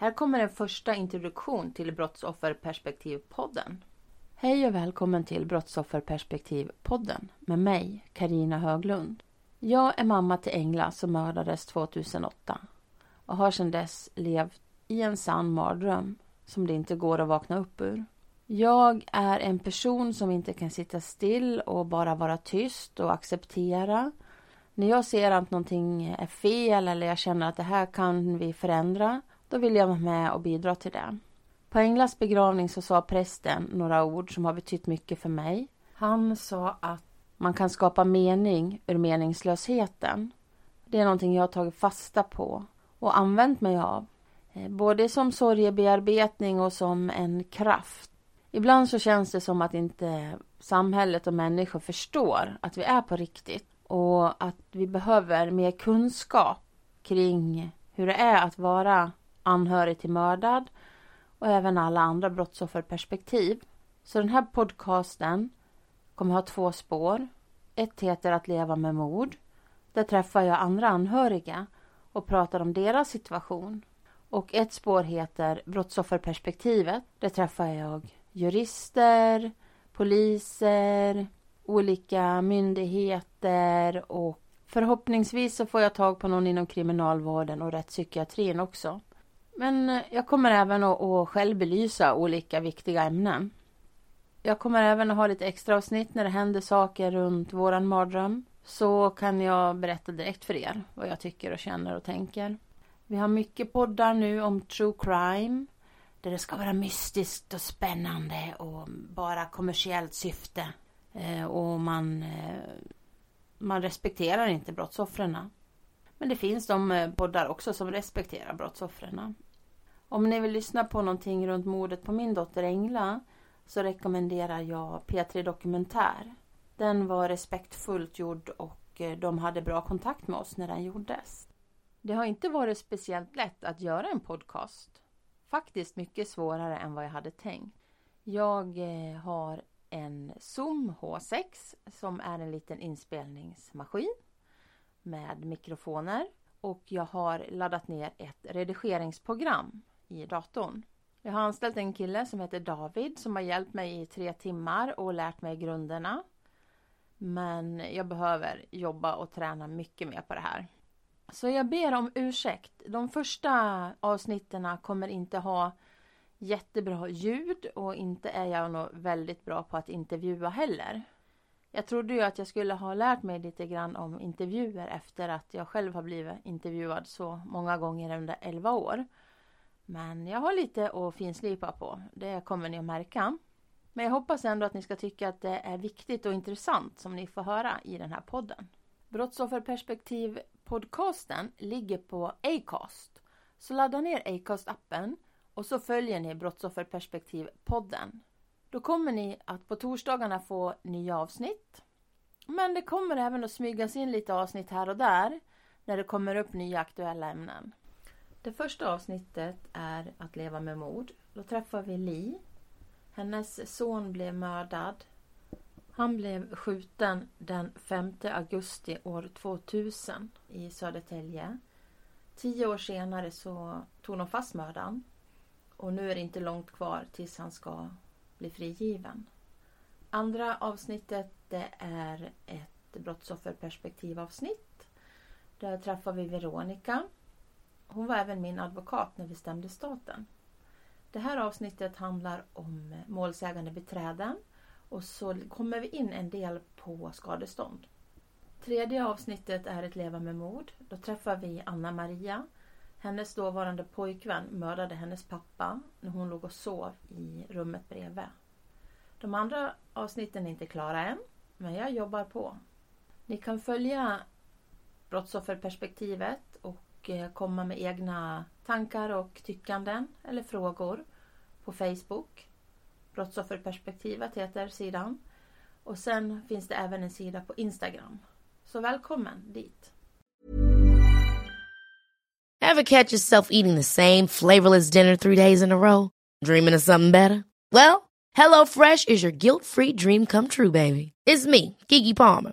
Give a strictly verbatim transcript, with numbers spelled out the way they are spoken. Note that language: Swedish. Här kommer en första introduktion till Brottsofferperspektivpodden. Hej och välkommen till Brottsofferperspektivpodden med mig, Karina Höglund. Jag är mamma till Engla som mördades tjugohundraåtta och har sedan dess levt i en sann mardröm som det inte går att vakna upp ur. Jag är en person som inte kan sitta still och bara vara tyst och acceptera. När jag ser att någonting är fel eller jag känner att det här kan vi förändra, då vill jag vara med och bidra till det. På Englas begravning så sa prästen några ord som har betytt mycket för mig. Han sa att man kan skapa mening ur meningslösheten. Det är någonting jag har tagit fasta på och använt mig av. Både som sorgebearbetning och som en kraft. Ibland så känns det som att inte samhället och människor förstår att vi är på riktigt. Och att vi behöver mer kunskap kring hur det är att vara anhörig till mördad. Och även alla andra brottsofferperspektiv. Så den här podcasten kommer ha två spår. Ett heter att leva med mord. Där träffar jag andra anhöriga och pratar om deras situation. Och ett spår heter brottsofferperspektivet. Där träffar jag jurister, poliser, olika myndigheter. Och förhoppningsvis så får jag tag på någon inom kriminalvården och rättspsykiatrin också. Men jag kommer även att själv belysa olika viktiga ämnen. Jag kommer även att ha lite extra avsnitt när det händer saker runt våran mardröm. Så kan jag berätta direkt för er vad jag tycker och känner och tänker. Vi har mycket poddar nu om true crime. Där det ska vara mystiskt och spännande och bara kommersiellt syfte. Och man, man respekterar inte brottsoffrena. Men det finns de poddar också som respekterar brottsoffrena. Om ni vill lyssna på någonting runt mordet på min dotter Engla så rekommenderar jag P tre-dokumentär. Den var respektfullt gjord och de hade bra kontakt med oss när den gjordes. Det har inte varit speciellt lätt att göra en podcast. Faktiskt mycket svårare än vad jag hade tänkt. Jag har en Zoom H sex som är en liten inspelningsmaskin med mikrofoner. Och jag har laddat ner ett redigeringsprogram i datorn. Jag har anställt en kille som heter David som har hjälpt mig i tre timmar och lärt mig grunderna. Men jag behöver jobba och träna mycket mer på det här. Så jag ber om ursäkt. De första avsnitten kommer inte ha jättebra ljud och inte är jag nog väldigt bra på att intervjua heller. Jag trodde ju att jag skulle ha lärt mig lite grann om intervjuer efter att jag själv har blivit intervjuad så många gånger under elva år. Men jag har lite att finslipa på, det kommer ni att märka. Men jag hoppas ändå att ni ska tycka att det är viktigt och intressant som ni får höra i den här podden. Brottsofferperspektiv-podcasten ligger på Acast. Så ladda ner Acast-appen och så följer ni Brottsofferperspektiv-podden. Då kommer ni att på torsdagarna få nya avsnitt. Men det kommer även att smygas in lite avsnitt här och där när det kommer upp nya aktuella ämnen. Det första avsnittet är att leva med mord. Då träffar vi Li. Hennes son blev mördad. Han blev skjuten den femte augusti år tvåtusen i Södertälje. Tio år senare så tog de fast mördaren. Och nu är det inte långt kvar tills han ska bli frigiven. Andra avsnittet det är ett brottsofferperspektivavsnitt. Där träffar vi Veronica. Hon var även min advokat när vi stämde staten. Det här avsnittet handlar om målsägande beträden. Och så kommer vi in en del på skadestånd. Tredje avsnittet är ett leva med mord. Då träffar vi Anna-Maria. Hennes dåvarande pojkvän mördade hennes pappa när hon låg och sov i rummet bredvid. De andra avsnitten är inte klara än, men jag jobbar på. Ni kan följa brottsofferperspektivet och och komma med egna tankar och tyckanden eller frågor på Facebook. Brottsofferperspektivet heter sidan. Och sen finns det även en sida på Instagram. Så välkommen dit. Ever catch yourself eating the same flavorless dinner three days in a row? Dreaming of something better? Well, HelloFresh is your guilt-free dream come true, baby. It's me, Keke Palmer.